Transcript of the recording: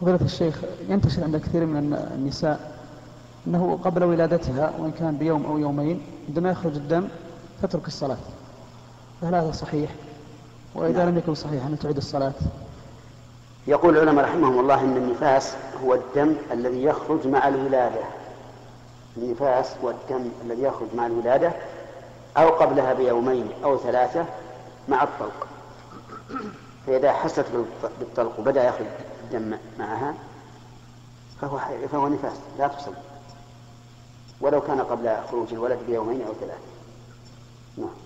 فضيلة الشيخ، ينتشر عند كثير من النساء أنه قبل ولادتها وإن كان بيوم أو يومين عندما يخرج الدم تترك الصلاة، فهل هذا صحيح؟ وإذا لم يكن صحيح هل تعيد الصلاة؟ يقول العلماء رحمهم الله أن النفاس هو الدم الذي يخرج مع الولادة، النفاس هو الدم الذي يخرج مع الولادة أو قبلها بيومين أو ثلاثة مع الطلق، فإذا حست بالطلق وبدأ يخرج الدم معها فهو نفاس لا تصل، ولو كان قبل خروج الولد بيومين أو ثلاثة. نعم.